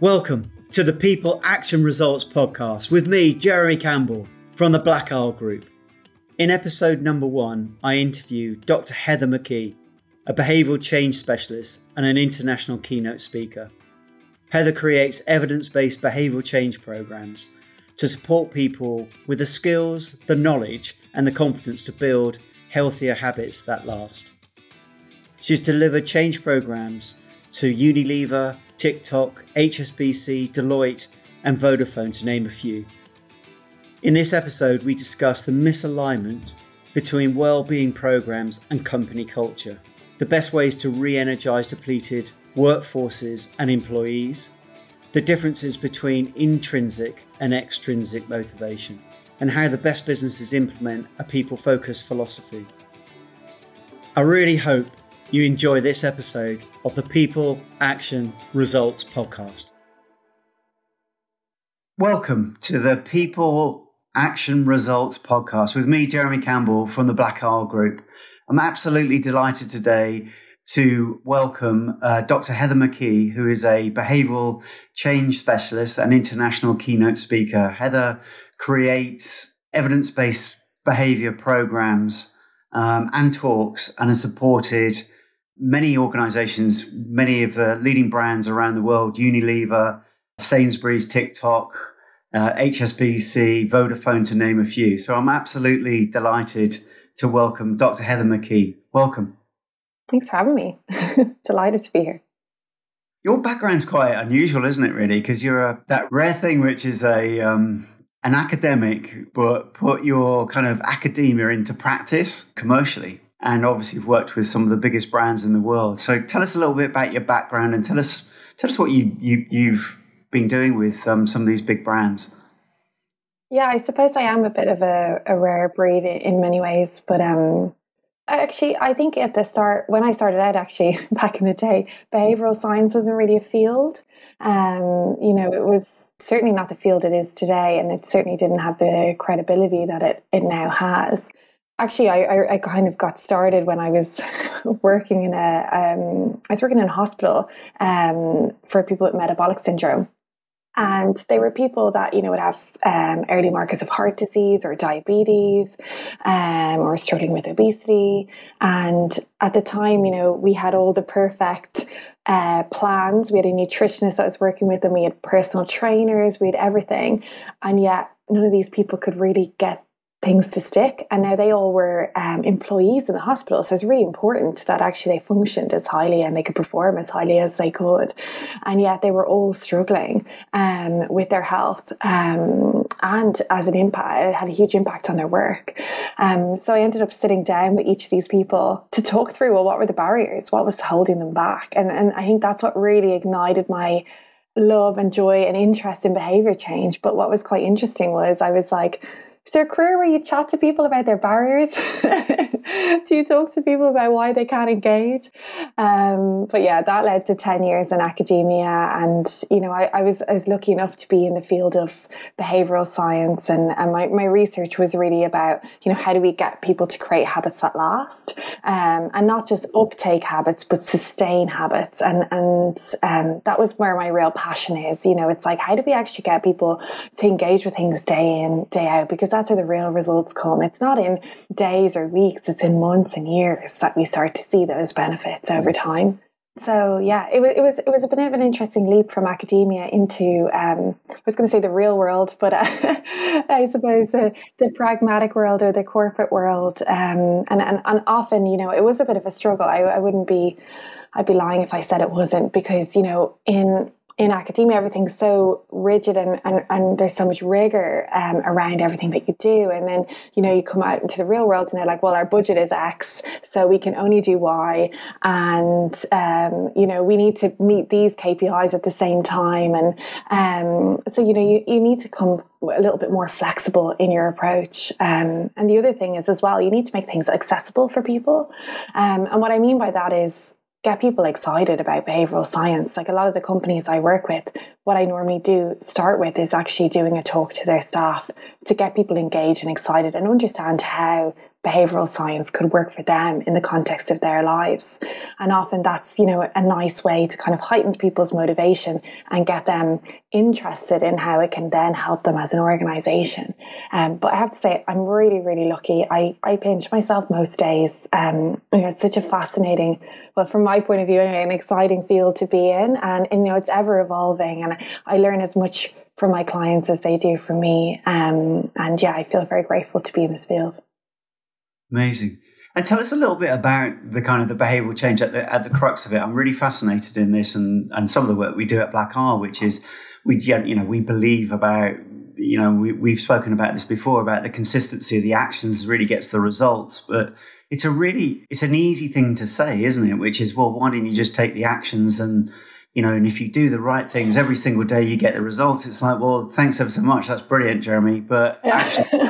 Welcome to the People Action Results podcast with me, Jeremy Campbell, from the Black Isle Group. In episode number 1, I interview Dr. Heather McKee, a behavioural change specialist and an international keynote speaker. Heather creates evidence-based behavioural change programmes to support people with the skills, the knowledge and the confidence to build healthier habits that last. She's delivered change programmes to Unilever, TikTok, HSBC, Deloitte and Vodafone, to name a few. In this episode, we discuss the misalignment between wellbeing programs and company culture, the best ways to re-energize depleted workforces and employees, the differences between intrinsic and extrinsic motivation, and how the best businesses implement a people-focused philosophy. I really hope you enjoy this episode of the People, Action, Results podcast. Welcome to the People, Action, Results podcast with me, Jeremy Campbell, from the Black Isle Group. I'm absolutely delighted today to welcome Dr. Heather McKee, who is a behavioural change specialist and international keynote speaker. Heather creates evidence-based behaviour programs and talks, and has supported many organizations, many of the leading brands around the world: Unilever, Sainsbury's, TikTok, HSBC, Vodafone, to name a few. So I'm absolutely delighted to welcome Dr. Heather McKee. Welcome. Thanks for having me. Delighted to be here. Your background's quite unusual, isn't it, really? Because you're that rare thing, which is an academic, but put your kind of academia into practice commercially. And obviously you've worked with some of the biggest brands in the world. So tell us a little bit about your background and tell us what you've been doing with some of these big brands. Yeah, I suppose I am a bit of a rare breed in many ways. But I think at the start, when I started out, actually, back in the day, behavioral science wasn't really a field. It was certainly not the field it is today. And it certainly didn't have the credibility that it now has. Actually, I kind of got started when I was working in a hospital for people with metabolic syndrome. And they were people that, would have early markers of heart disease or diabetes or struggling with obesity. And at the time, we had all the perfect plans. We had a nutritionist that was working with them. We had personal trainers. We had everything. And yet none of these people could really get things to stick. And now they all were employees in the hospital. So it's really important that actually they functioned as highly and they could perform as highly as they could. And yet they were all struggling with their health. And as an impact, it had a huge impact on their work. So I ended up sitting down with each of these people to talk through, well, what were the barriers? What was holding them back? And I think that's what really ignited my love and joy and interest in behavior change. But what was quite interesting was I was like, is there a career where you chat to people about their barriers? Do you talk to people about why they can't engage? But yeah, that led to 10 years in academia. And, I was lucky enough to be in the field of behavioral science. And my research was really about, how do we get people to create habits that last? And not just uptake habits, but sustain habits. And that was where my real passion is. It's like, how do we actually get people to engage with things day in, day out? Because that's where the real results come. It's not in days or weeks, it's in months and years that we start to see those benefits over time. So yeah, it was a bit of an interesting leap from academia into I was going to say the real world, but I suppose the pragmatic world or the corporate world. And often, it was a bit of a struggle. I'd be lying if I said it wasn't, because in academia, everything's so rigid and there's so much rigor around everything that you do. And then, you come out into the real world and they're like, well, our budget is X, so we can only do Y. And, we need to meet these KPIs at the same time. And you need to come a little bit more flexible in your approach. And the other thing is as well, you need to make things accessible for people. And what I mean by that is, get people excited about behavioral science. Like a lot of the companies I work with, what I normally do start with is actually doing a talk to their staff to get people engaged and excited and understand how behavioural science could work for them in the context of their lives. And often that's, you know, a nice way to kind of heighten people's motivation and get them interested in how it can then help them as an organisation. But I have to say, I'm really, really lucky. I pinch myself most days. You know, it's such a fascinating, well, from my point of view anyway, an exciting field to be in. And you know, it's ever evolving, and I learn as much from my clients as they do from me. And yeah, I feel very grateful to be in this field. Amazing. And tell us a little bit about the kind of the behavioural change at the crux of it. I'm really fascinated in this and some of the work we do at Black Isle, which is we believe about, you know, we've spoken about this before, about the consistency of the actions really gets the results. But it's an easy thing to say, isn't it? Which is, well, why didn't you just take the actions and if you do the right things every single day, you get the results. It's like, well, thanks ever so much. That's brilliant, Jeremy. But actually,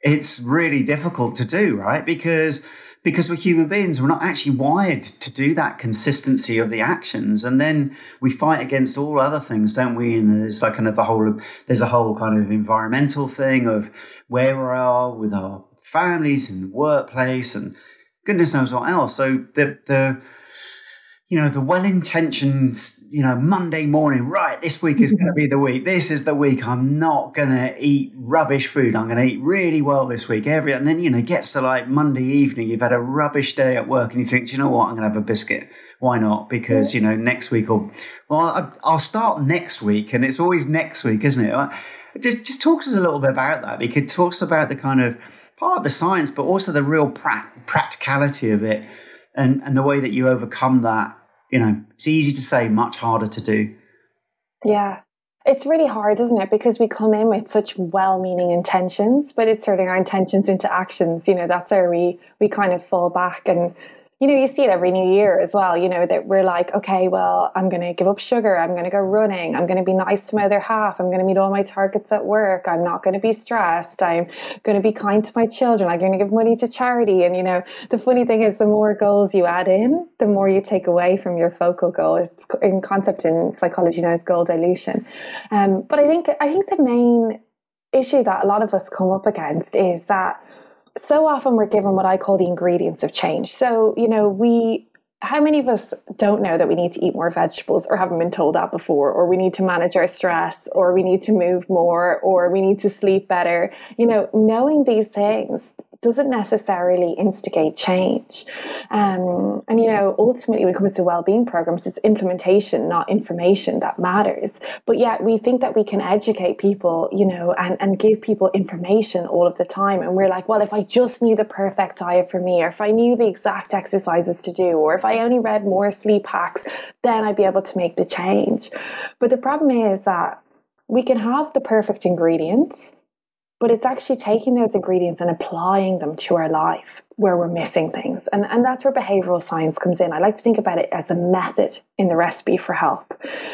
it's really difficult to do, right? Because we're human beings. We're not actually wired to do that consistency of the actions. And then we fight against all other things, don't we? And there's like there's a whole kind of environmental thing of where we are with our families and workplace and goodness knows what else. So the well-intentioned, Monday morning, right, this week is going to be the week. This is the week. I'm not going to eat rubbish food. I'm going to eat really well this week. And then, it gets to like Monday evening. You've had a rubbish day at work and you think, do you know what? I'm going to have a biscuit. Why not? Because, next week I'll start next week. And it's always next week, isn't it? Just talk to us a little bit about that, because talk to us about the kind of part of the science, but also the real practicality of it. And the way that you overcome that, it's easy to say, much harder to do. Yeah. It's really hard, isn't it? Because we come in with such well-meaning intentions, but it's turning our intentions into actions. That's where we kind of fall back. And, you see it every new year as well, that we're like, okay, well, I'm going to give up sugar. I'm going to go running. I'm going to be nice to my other half. I'm going to meet all my targets at work. I'm not going to be stressed. I'm going to be kind to my children. I'm going to give money to charity. And, the funny thing is, the more goals you add in, the more you take away from your focal goal. It's in concept in psychology known as goal dilution. But I think the main issue that a lot of us come up against is that so often we're given what I call the ingredients of change. So, how many of us don't know that we need to eat more vegetables, or haven't been told that before, or we need to manage our stress, or we need to move more, or we need to sleep better? Knowing these things doesn't necessarily instigate change. Ultimately, when it comes to well-being programs, it's implementation, not information, that matters. But yet we think that we can educate people, and give people information all of the time. And we're like, well, if I just knew the perfect diet for me, or if I knew the exact exercises to do, or if I only read more sleep hacks, then I'd be able to make the change. But the problem is that we can have the perfect ingredients, but it's actually taking those ingredients and applying them to our life where we're missing things. And that's where behavioral science comes in. I like to think about it as a method in the recipe for health.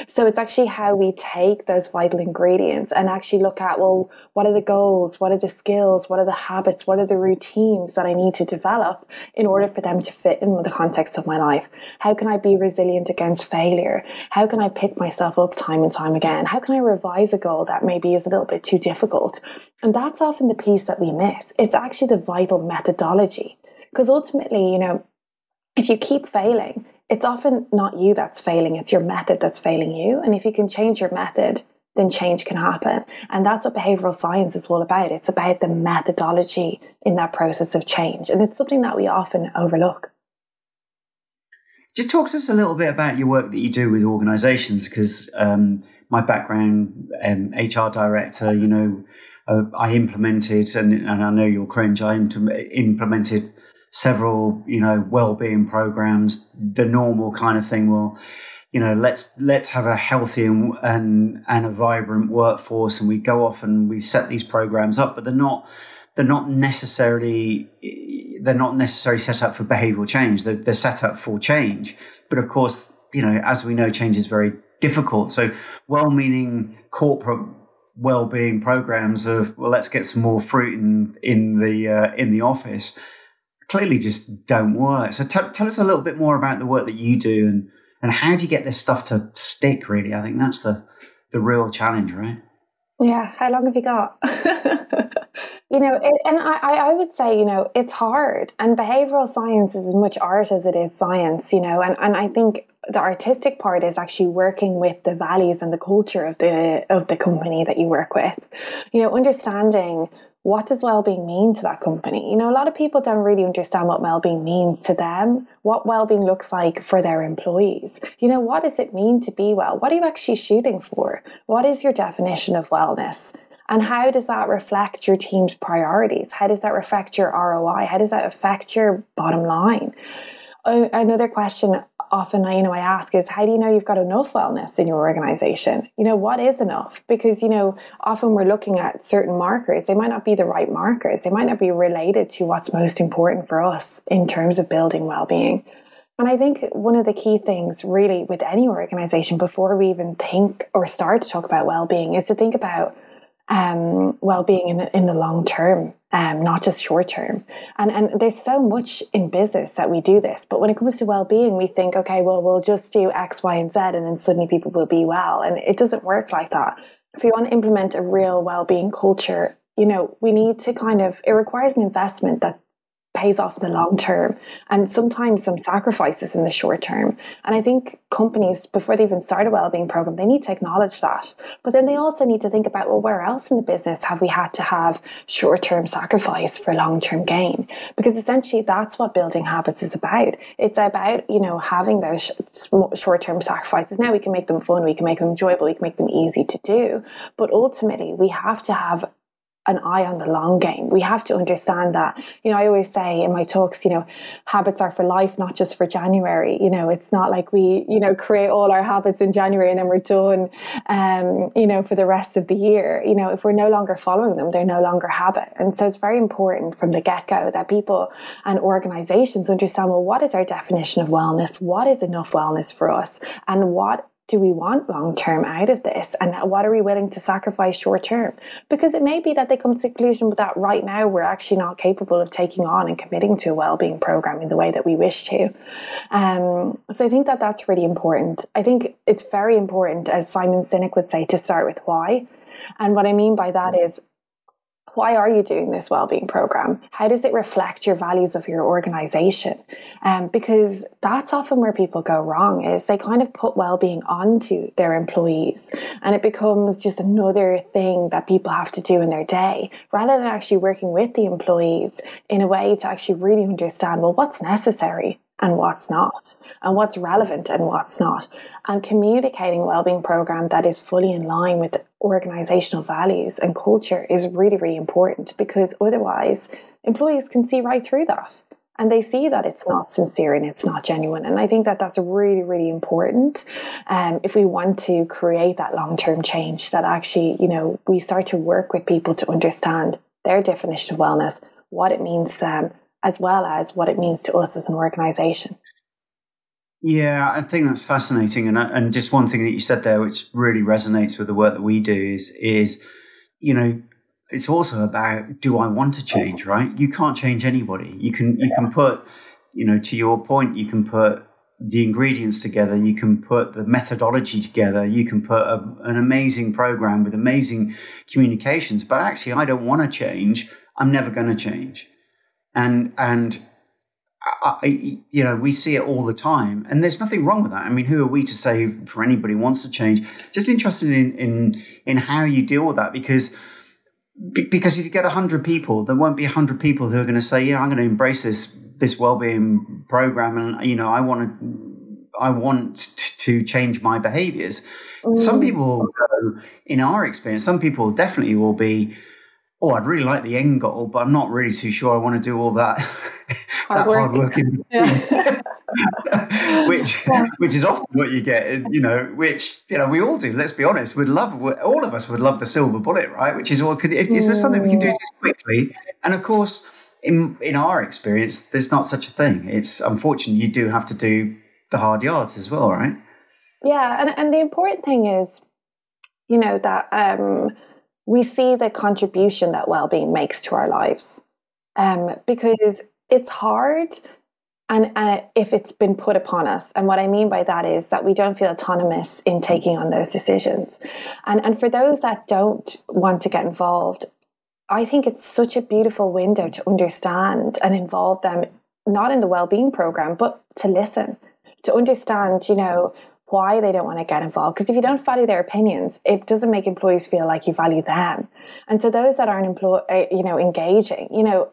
So it's actually how we take those vital ingredients and actually look at, well, what are the goals? What are the skills? What are the habits? What are the routines that I need to develop in order for them to fit in the context of my life? How can I be resilient against failure? How can I pick myself up time and time again? How can I revise a goal that maybe is a little bit too difficult? And that's often the piece that we miss. It's actually the vital methodology. Because ultimately, if you keep failing, it's often not you that's failing, it's your method that's failing you. And if you can change your method, then change can happen. And that's what behavioral science is all about. It's about the methodology in that process of change. And it's something that we often overlook. Just talk to us a little bit about your work that you do with organisations, because my background, HR director, I implemented, and I know you'll cringe, I implemented several, well-being programs, the normal kind of thing. Well, let's have a healthy and a vibrant workforce, and we go off and we set these programs up, but they're not necessarily set up for behavioral change. They're set up for change, but of course, as we know, change is very difficult. So, well-meaning corporate well-being programs of, well, let's get some more fruit in the office, clearly just don't work. So tell us a little bit more about the work that you do and how do you get this stuff to stick, really? I think that's the real challenge, right? Yeah. How long have you got? You know, I would say, you know, it's hard, and behavioral science is as much art as it is science, you know, and I think the artistic part is actually working with the values and the culture of the company that you work with, you know, understanding what does well-being mean to that company. You know, a lot of people don't really understand what well-being means to them, what well-being looks like for their employees. You know, what does it mean to be well? What are you actually shooting for? What is your definition of wellness? And how does that reflect your team's priorities? How does that affect your ROI? How does that affect your bottom line? Another question often I ask is, how do you know you've got enough wellness in your organization? You know, what is enough? Because, you know, often we're looking at certain markers. They might not be the right markers. They might not be related to what's most important for us in terms of building well-being. And I think one of the key things really with any organization before we even think or start to talk about well-being is to think about well-being in the long term, not just short term. And there's so much in business that we do this, but when it comes to well-being, we think, okay, well, we'll just do X, Y, and Z, and then suddenly people will be well. And it doesn't work like that. If you want to implement a real well-being culture, you know, we need to it requires an investment that pays off in the long term, and sometimes some sacrifices in the short term. And I think companies, before they even start a wellbeing program, they need to acknowledge that. But then they also need to think about, well, where else in the business have we had to have short-term sacrifice for long-term gain? Because essentially that's what building habits is about. It's about, you know, having those short-term sacrifices. Now we can make them fun, we can make them enjoyable, we can make them easy to do. But ultimately we have to have an eye on the long game. We have to understand that, you know, I always say in my talks, you know, habits are for life, not just for January. You know, it's not like we, you know, create all our habits in January and then we're done, you know, for the rest of the year. You know, if we're no longer following them, they're no longer habit. And so it's very important from the get-go that people and organizations understand, well, what is our definition of wellness? What is enough wellness for us? And what do we want long-term out of this? And what are we willing to sacrifice short-term? Because it may be that they come to the conclusion that right now we're actually not capable of taking on and committing to a wellbeing program in the way that we wish to. So I think that that's really important. I think it's very important, as Simon Sinek would say, to start with why. And what I mean by that is, why are you doing this wellbeing program? How does it reflect your values of your organization? Because that's often where people go wrong, is they kind of put wellbeing onto their employees, and it becomes just another thing that people have to do in their day, rather than actually working with the employees in a way to actually really understand, well, what's necessary and what's not, and what's relevant and what's not, and communicating a wellbeing program that is fully in line with organizational values and culture is really, really important, because otherwise employees can see right through that, and they see that it's not sincere and it's not genuine. And I think that that's really, really important if we want to create that long-term change, that actually, you know, we start to work with people to understand their definition of wellness, what it means to them, as well as what it means to us as an organisation. Yeah, I think that's fascinating. And just one thing that you said there, which really resonates with the work that we do, is, you know, it's also about, do I want to change, right? You can't change anybody. You can put, you know, to your point, you can put the ingredients together, you can put the methodology together, you can put an amazing programme with amazing communications, but actually I don't want to change. I'm never going to change. And I, you know, we see it all the time, and there's nothing wrong with that. I mean, who are we to say for anybody who wants to change? Just interested in how you deal with that, because if you get 100 people, there won't be 100 people who are going to say, yeah, I'm going to embrace this wellbeing program, and, you know, I want to change my behaviors. Some people will go, in our experience, some people definitely will be, oh, I'd really like the end goal, but I'm not really too sure I want to do all that hard work. Yeah. which is often what you get, you know, which, you know, we all do, let's be honest. All of us would love the silver bullet, right? Which is, is there something we can do just quickly? And of course, in our experience, there's not such a thing. It's unfortunate, you do have to do the hard yards as well, right? Yeah, and the important thing is, you know, that we see the contribution that well-being makes to our lives, because it's hard, and if it's been put upon us. And what I mean by that is that we don't feel autonomous in taking on those decisions. And for those that don't want to get involved, I think it's such a beautiful window to understand and involve them, not in the wellbeing program, but to listen, to understand, you know, why they don't want to get involved. Because if you don't value their opinions, it doesn't make employees feel like you value them. And so those that aren't engaging, you know,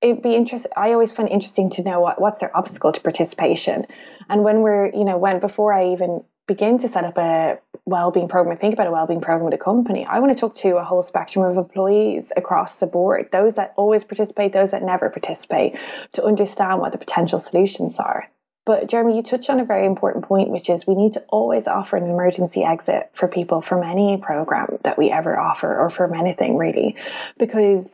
it'd be interesting. I always find it interesting to know what's their obstacle to participation. And when we're, you know, before I even begin to set up a wellbeing program, think about a wellbeing program with a company, I want to talk to a whole spectrum of employees across the board, those that always participate, those that never participate, to understand what the potential solutions are. But Jeremy, you touched on a very important point, which is we need to always offer an emergency exit for people from any program that we ever offer, or from anything really, because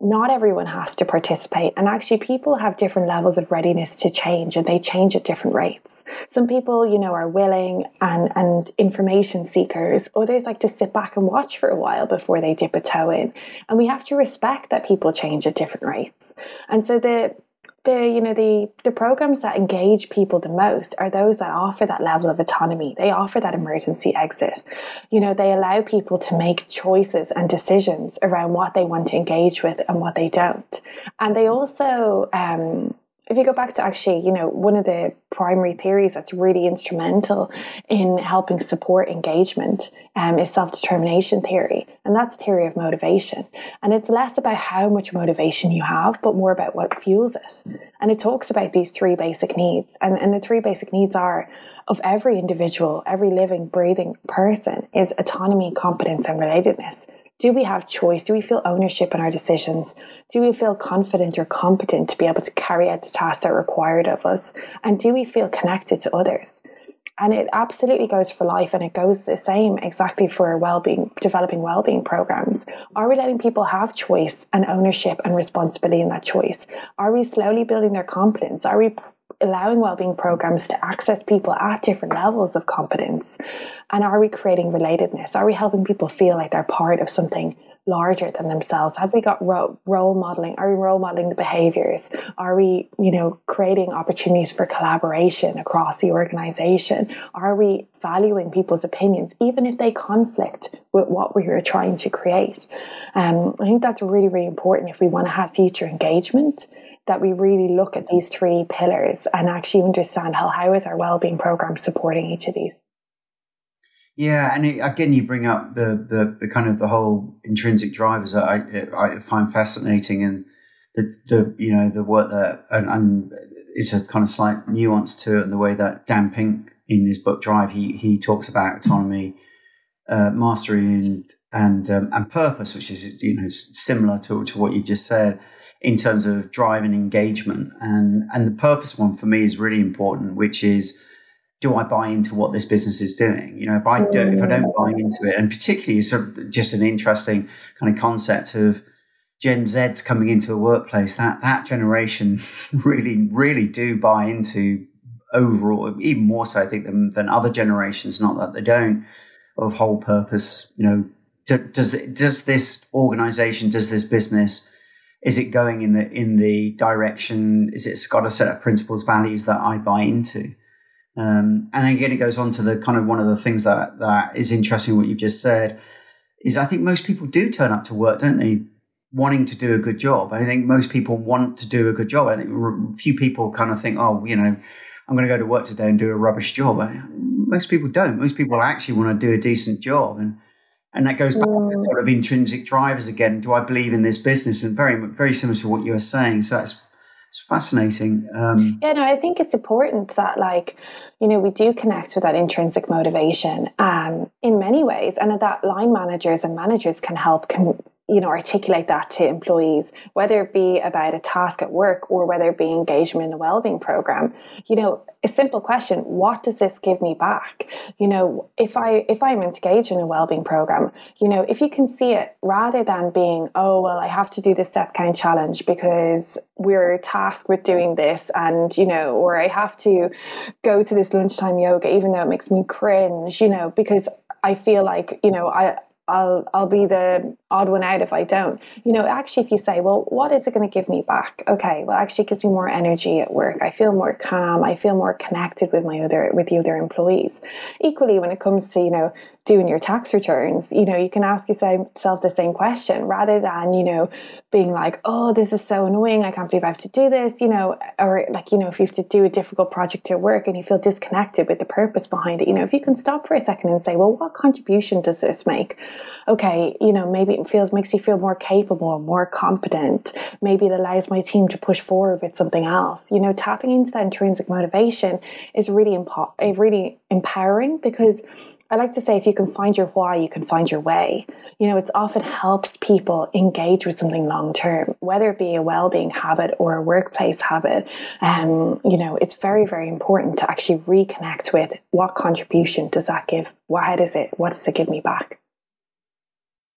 not everyone has to participate. And actually, people have different levels of readiness to change, and they change at different rates. Some people, you know, are willing and information seekers. Others like to sit back and watch for a while before they dip a toe in. And we have to respect that people change at different rates. And so the programs that engage people the most are those that offer that level of autonomy. They offer that emergency exit. You know, they allow people to make choices and decisions around what they want to engage with and what they don't. And they also, if you go back to actually, you know, one of the primary theories that's really instrumental in helping support engagement is self-determination theory. And that's a theory of motivation. And it's less about how much motivation you have, but more about what fuels it. And it talks about these three basic needs. And the three basic needs are, of every individual, every living, breathing person, is autonomy, competence, and relatedness. Do we have choice? Do we feel ownership in our decisions? Do we feel confident or competent to be able to carry out the tasks that are required of us? And do we feel connected to others? And it absolutely goes for life, and it goes the same exactly for well-being, developing well-being programs. Are we letting people have choice and ownership and responsibility in that choice? Are we slowly building their competence? Are we allowing wellbeing programs to access people at different levels of competence? And are we creating relatedness? Are we helping people feel like they're part of something larger than themselves? Have we got role modeling? Are we role modeling the behaviors? Are we, you know, creating opportunities for collaboration across the organization? Are we valuing people's opinions, even if they conflict with what we are trying to create? I think that's really, really important if we want to have future engagement, that we really look at these three pillars and actually understand how is our wellbeing program supporting each of these. Yeah, and again, you bring up the kind of the whole intrinsic drivers that I find fascinating, and the you know, the work that and it's a kind of slight nuance to it, and the way that Dan Pink in his book Drive he talks about autonomy, mastery, and purpose, which is, you know, similar to what you just said, in terms of drive and engagement. And the purpose one for me is really important, which is, do I buy into what this business is doing? You know, if I don't buy into it, and particularly it's sort of just an interesting kind of concept of Gen Z's coming into the workplace, that generation really, really do buy into overall, even more so I think than other generations, not that they don't, of whole purpose. You know, does this organization, does this business, is it going in the direction? Is it's got a set of principles, values that I buy into? And then again, it goes on to the kind of one of the things that is interesting. What you've just said is, I think most people do turn up to work, don't they, wanting to do a good job. I think most people want to do a good job. I think few people kind of think, oh, you know, I'm going to go to work today and do a rubbish job. Most people don't. Most people actually want to do a decent job. And that goes back to the sort of intrinsic drivers again. Do I believe in this business? And very, very similar to what you were saying. So it's fascinating. Yeah, no, I think it's important that, like, you know, we do connect with that intrinsic motivation in many ways. And that line managers and managers can help you know, articulate that to employees, whether it be about a task at work or whether it be engagement in a wellbeing program. You know, a simple question: what does this give me back? You know, if I'm engaged in a wellbeing program, you know, if you can see it, rather than being, oh well, I have to do the step count challenge because we're tasked with doing this, and, you know, or I have to go to this lunchtime yoga even though it makes me cringe, you know, because I feel like, you know, I'll be the odd one out if I don't. You know, actually, if you say, well, what is it going to give me back? Okay, well, actually, it gives me more energy at work. I feel more calm. I feel more connected with the other employees. Equally, when it comes to, you know, doing your tax returns, you know, you can ask yourself the same question rather than, you know, being like, oh, this is so annoying, I can't believe I have to do this, you know, or like, you know, if you have to do a difficult project at work and you feel disconnected with the purpose behind it, you know, if you can stop for a second and say, well, what contribution does this make? Okay, you know, maybe it makes you feel more capable, more competent, maybe it allows my team to push forward with something else. You know, tapping into that intrinsic motivation is really empowering, because I like to say, if you can find your why, you can find your way. You know, it often helps people engage with something long term, whether it be a well-being habit or a workplace habit. You know, it's very, very important to actually reconnect with what contribution does that give? Why does it? What does it give me back?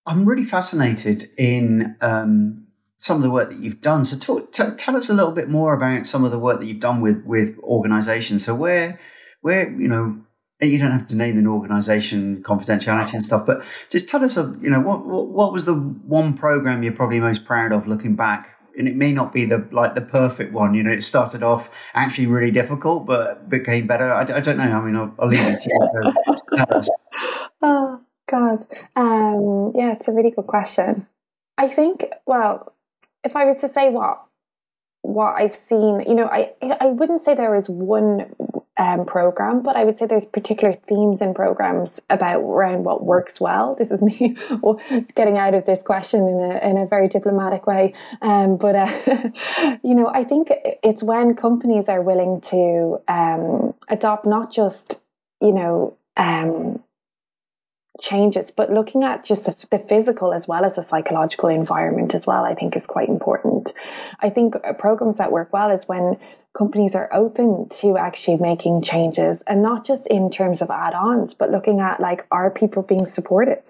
I'm really fascinated in some of the work that you've done. So tell us a little bit more about some of the work that you've done with organisations. So where you know, you don't have to name an organisation, confidentiality and stuff, but just tell us, you know, what was the one program you're probably most proud of looking back? And it may not be the perfect one. You know, it started off actually really difficult, but became better. I don't know. I mean, I'll leave it to you. Tell us. Oh God, yeah, it's a really good question. I think, well, if I was to say what I've seen, you know, I wouldn't say there is one program, but I would say there's particular themes in programs around what works well. This is me getting out of this question in a very diplomatic way. You know, I think it's when companies are willing to adopt not just, you know, changes, but looking at just the physical as well as the psychological environment as well, I think is quite important. I think programs that work well is when companies are open to actually making changes, and not just in terms of add-ons, but looking at, like, are people being supported?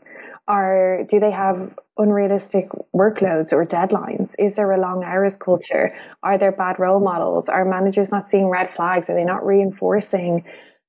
Do they have unrealistic workloads or deadlines? Is there a long hours culture? Are there bad role models? Are managers not seeing red flags? Are they not reinforcing,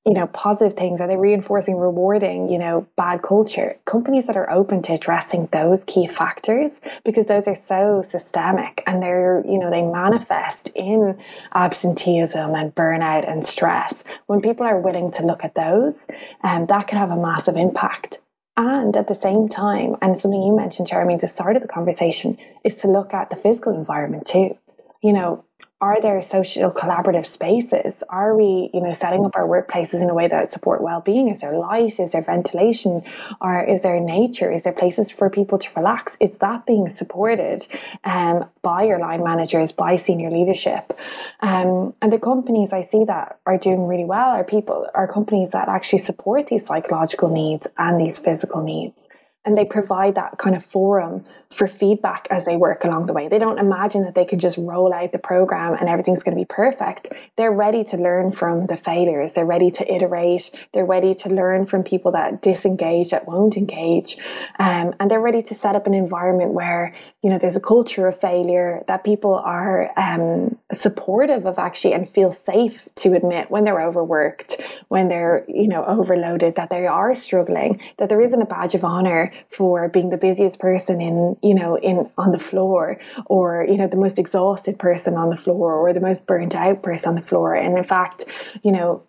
you know, positive things? Are they reinforcing, rewarding, you know, bad culture? Companies that are open to addressing those key factors, because those are so systemic, and they're, you know, they manifest in absenteeism and burnout and stress. When people are willing to look at those, that can have a massive impact. And at the same time, and something you mentioned, Jeremy, at the start of the conversation, is to look at the physical environment too. You know, are there social collaborative spaces? Are we, you know, setting up our workplaces in a way that support well-being? Is there light? Is there ventilation? Or is there nature? Is there places for people to relax? Is that being supported by your line managers, by senior leadership? And the companies I see that are doing really well are companies that actually support these psychological needs and these physical needs. And they provide that kind of forum for feedback as they work along the way. They don't imagine that they can just roll out the program and everything's going to be perfect. They're ready to learn from the failures. They're ready to iterate. They're ready to learn from people that disengage, that won't engage. And they're ready to set up an environment where, you know, there's a culture of failure, that people are supportive of actually, and feel safe to admit when they're overworked, when they're, you know, overloaded, that they are struggling, that there isn't a badge of honor for being the busiest person on the floor, or, you know, the most exhausted person on the floor, or the most burnt out person on the floor. And in fact, you know,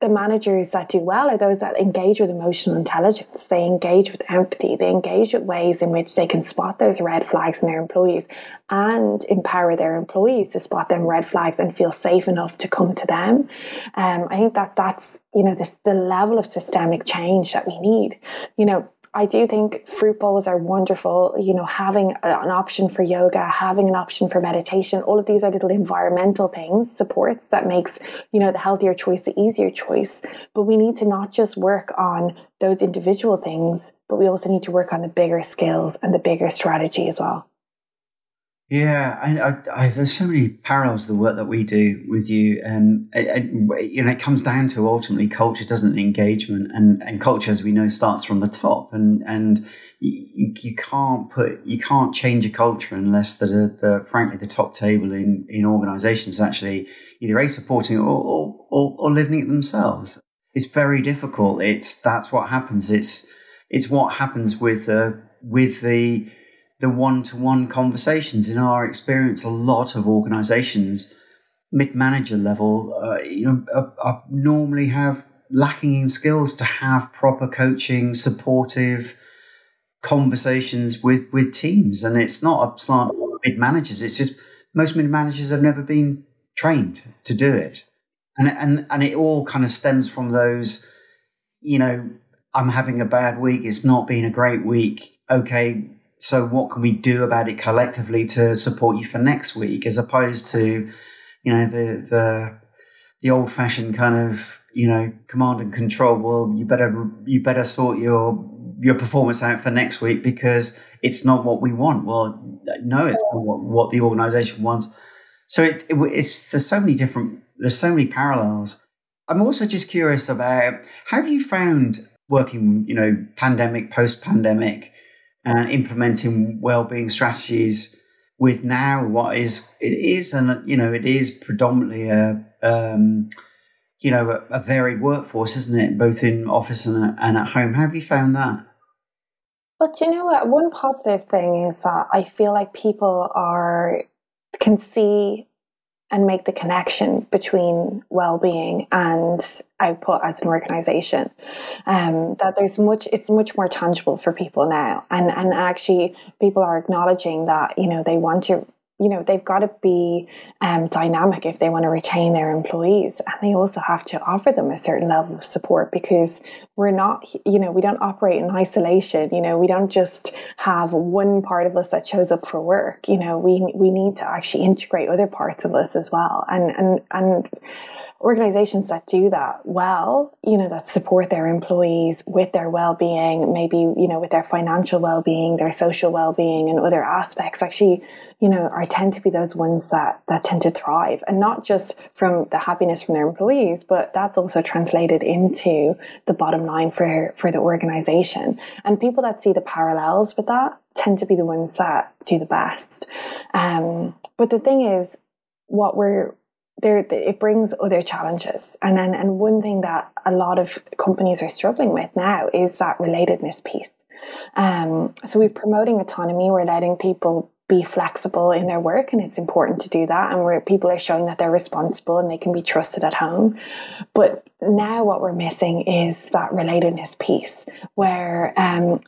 the managers that do well are those that engage with emotional intelligence. They engage with empathy. They engage with ways in which they can spot those red flags in their employees, and empower their employees to spot them red flags and feel safe enough to come to them. I think that's, you know, the level of systemic change that we need. You know, I do think fruit bowls are wonderful. You know, having an option for yoga, having an option for meditation, all of these are little environmental things, supports that makes, you know, the healthier choice, the easier choice. But we need to not just work on those individual things, but we also need to work on the bigger skills and the bigger strategy as well. Yeah, I there's so many parallels to the work that we do with you. You know, it comes down to ultimately culture, doesn't it? Engagement, and culture, as we know, starts from the top. And you can't change a culture unless the top table in organisations actually either supporting it or living it themselves. It's very difficult. It's what happens with with the one-to-one conversations. In our experience, a lot of organisations, mid-manager level, normally have lacking in skills to have proper coaching, supportive conversations with teams. And it's not a slant on mid-managers. It's just most mid-managers have never been trained to do it. And it all kind of stems from those, I'm having a bad week. It's not been a great week. Okay, so what can we do about it collectively to support you for next week? As opposed to, the old fashioned kind of, command and control. Well, you better sort your performance out for next week because it's not what we want. Well, no, it's not what the organisation wants. So it's there's so many parallels. I'm also just curious about how have you found working, pandemic, post-pandemic, and implementing wellbeing strategies with now it is predominantly a varied workforce, isn't it? Both in office and at home. How have you found that? But you know what? One positive thing is that I feel like people can see and make the connection between well-being and output as an organisation. That it's much more tangible for people now, and actually people are acknowledging that they want to. They've got to be dynamic if they want to retain their employees. And they also have to offer them a certain level of support because we're not, we don't operate in isolation. We don't just have one part of us that shows up for work. We need to actually integrate other parts of us as well. And organizations that do that well, that support their employees with their well-being, maybe, with their financial well-being, their social well-being and other aspects actually, are tend to be those ones that tend to thrive. And not just from the happiness from their employees, but that's also translated into the bottom line for the organization. And people that see the parallels with that tend to be the ones that do the best. But the thing is, what we're it brings other challenges. And one thing that a lot of companies are struggling with now is that relatedness piece. So we're promoting autonomy. We're letting people be flexible in their work, and it's important to do that. And where people are showing that they're responsible and they can be trusted at home. But now what we're missing is that relatedness piece where,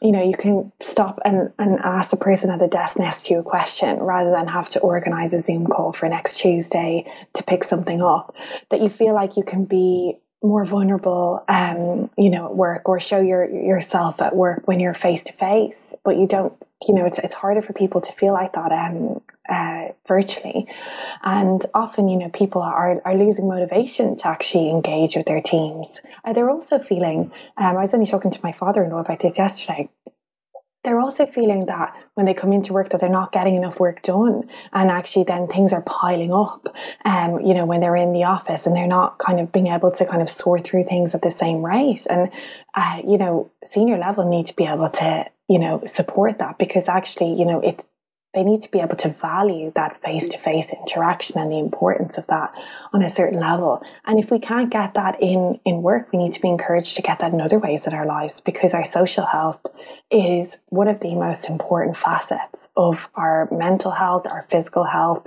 you can stop and ask the person at the desk next to you a question rather than have to organize a Zoom call for next Tuesday to pick something up, that you feel like you can be more vulnerable, at work, or show yourself at work when you're face to face. But you don't, it's harder for people to feel like that virtually. And often, people are losing motivation to actually engage with their teams. They're also feeling, I was only talking to my father-in-law about this yesterday, they're also feeling that when they come into work that they're not getting enough work done, and actually then things are piling up, when they're in the office and they're not kind of being able to kind of sort through things at the same rate. And, senior level need to be able to, support that, because actually, they need to be able to value that face-to-face interaction and the importance of that on a certain level. And if we can't get that in work, we need to be encouraged to get that in other ways in our lives, because our social health is one of the most important facets of our mental health, our physical health.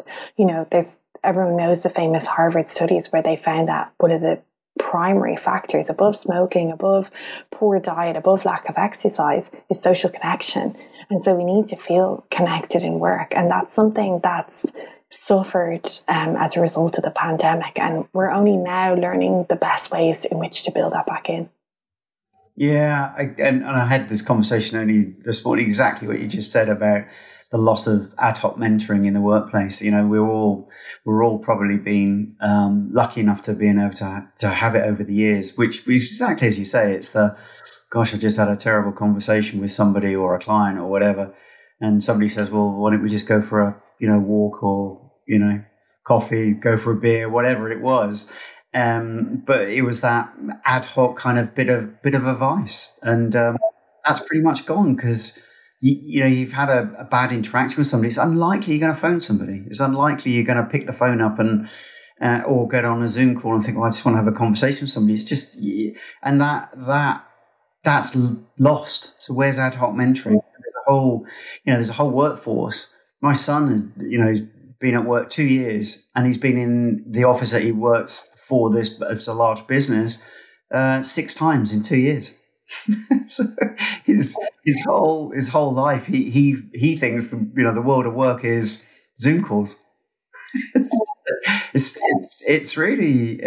Everyone knows the famous Harvard studies where they found that one of the primary factors above smoking, above poor diet, above lack of exercise is social connection. And so we need to feel connected in work, and that's something that's suffered as a result of the pandemic, and we're only now learning the best ways in which to build that back in. Yeah, and I had this conversation only this morning, exactly what you just said about the loss of ad hoc mentoring in the workplace. We're all probably been lucky enough to being able to have it over the years, which is exactly as you say. It's the gosh, I just had a terrible conversation with somebody or a client or whatever, and somebody says, well, why don't we just go for a walk or coffee, go for a beer, whatever it was. But it was that ad hoc kind of bit of advice, and that's pretty much gone because. You've had a bad interaction with somebody. It's unlikely you're going to phone somebody. It's unlikely you're going to pick the phone up and or get on a Zoom call and think, well, I just want to have a conversation with somebody. It's just, and that's lost. So where's ad hoc mentoring? There's a whole, there's a whole workforce. My son has, he's been at work 2 years, and he's been in the office that he works for, this, it's a large business, 6 times in 2 years. So his whole life, he thinks the world of work is Zoom calls. It's really,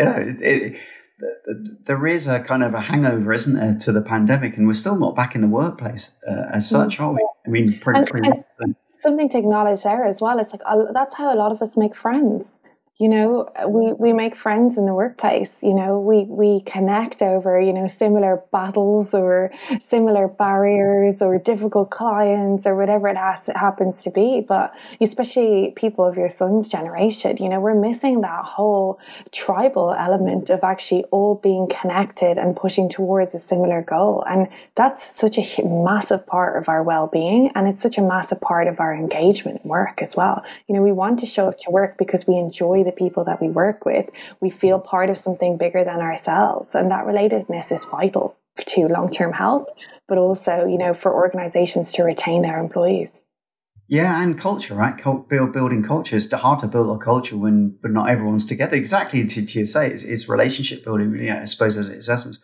there is a kind of a hangover, isn't there, to the pandemic, and we're still not back in the workplace as such, are we? I mean, pretty much. Something to acknowledge there as well. It's like that's how a lot of us make friends. We make friends in the workplace. We connect over similar battles or similar barriers or difficult clients or whatever it happens to be. But especially people of your son's generation, we're missing that whole tribal element of actually all being connected and pushing towards a similar goal. And that's such a massive part of our well-being, and it's such a massive part of our engagement work as well. We want to show up to work because we enjoy the people that we work with. We feel part of something bigger than ourselves, and that relatedness is vital to long-term health, but also for organizations to retain their employees. Yeah, and culture, right? Building culture. It's hard to build a culture when not everyone's together. Exactly, to say it's relationship building, really, I suppose, as its essence.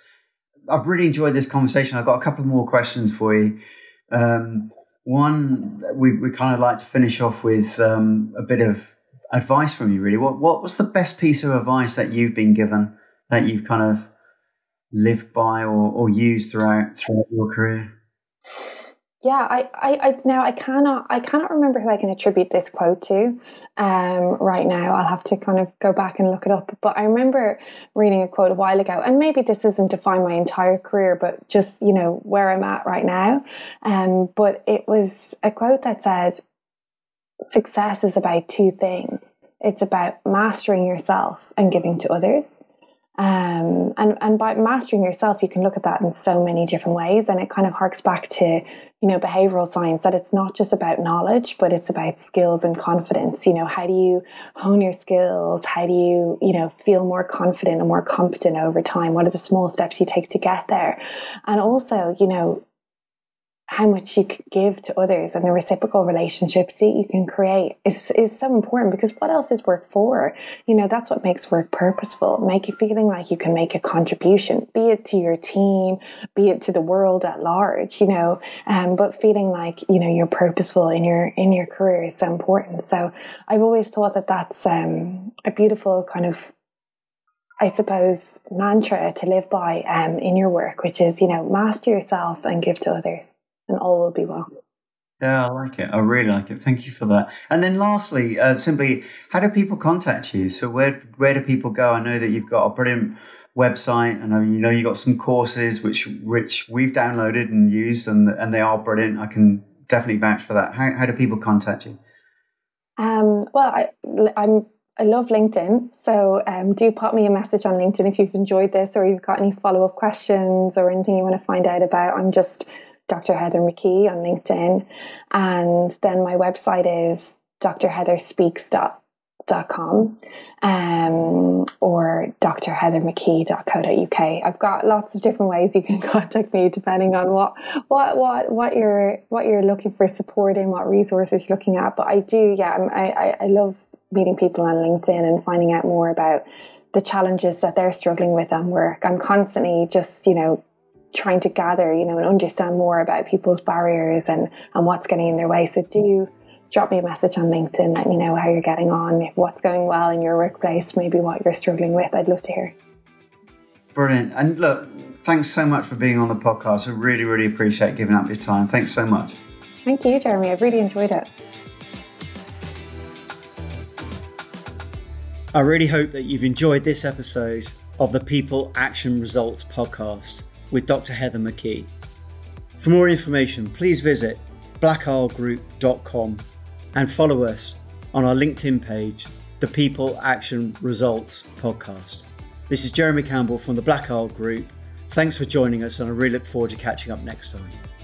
I've really enjoyed this conversation. I've got a couple more questions for you. One, we kind of like to finish off with a bit of advice from you, really. What was the best piece of advice that you've been given that you've kind of lived by or used throughout your career? Yeah, I cannot remember who I can attribute this quote to right now. I'll have to kind of go back and look it up. But I remember reading a quote a while ago, and maybe this isn't define my entire career, but just where I'm at right now. But it was a quote that said, "Success is about 2 things. It's about mastering yourself and giving to others." And by mastering yourself, you can look at that in so many different ways. And it kind of harks back to, behavioral science, that it's not just about knowledge, but it's about skills and confidence. How do you hone your skills? How do you, feel more confident and more competent over time? What are the small steps you take to get there? And also, how much you could give to others and the reciprocal relationships that you can create is so important, because what else is work for? That's what makes work purposeful. Make you feeling like you can make a contribution, be it to your team, be it to the world at large, but feeling like, you're purposeful in your career is so important. So I've always thought that that's a beautiful kind of, I suppose, mantra to live by in your work, which is, master yourself and give to others, and all will be well. Yeah, I like it. I really like it. Thank you for that. And then lastly, simply, how do people contact you? So where do people go? I know that you've got a brilliant website, and you've got some courses which we've downloaded and used, and they are brilliant. I can definitely vouch for that. How do people contact you? Well, I love LinkedIn, so do pop me a message on LinkedIn if you've enjoyed this, or you've got any follow-up questions or anything you want to find out about. I'm just Dr. Heather McKee on LinkedIn. And then my website is drheatherspeaks.com or drheathermckee.co.uk. I've got lots of different ways you can contact me, depending on what you're looking for support in, what resources you're looking at. But I do, I love meeting people on LinkedIn and finding out more about the challenges that they're struggling with at work. I'm constantly just, trying to gather, and understand more about people's barriers and what's getting in their way. So do drop me a message on LinkedIn. Let me know how you're getting on, what's going well in your workplace, maybe what you're struggling with. I'd love to hear. Brilliant. And look, thanks so much for being on the podcast. I really, really appreciate giving up your time. Thanks so much. Thank you, Jeremy. I've really enjoyed it. I really hope that you've enjoyed this episode of the People Action Results podcast with Dr. Heather McKee. For more information, please visit blackislegroup.com and follow us on our LinkedIn page, the People Action Results Podcast. This is Jeremy Campbell from the Black Isle Group. Thanks for joining us, and I really look forward to catching up next time.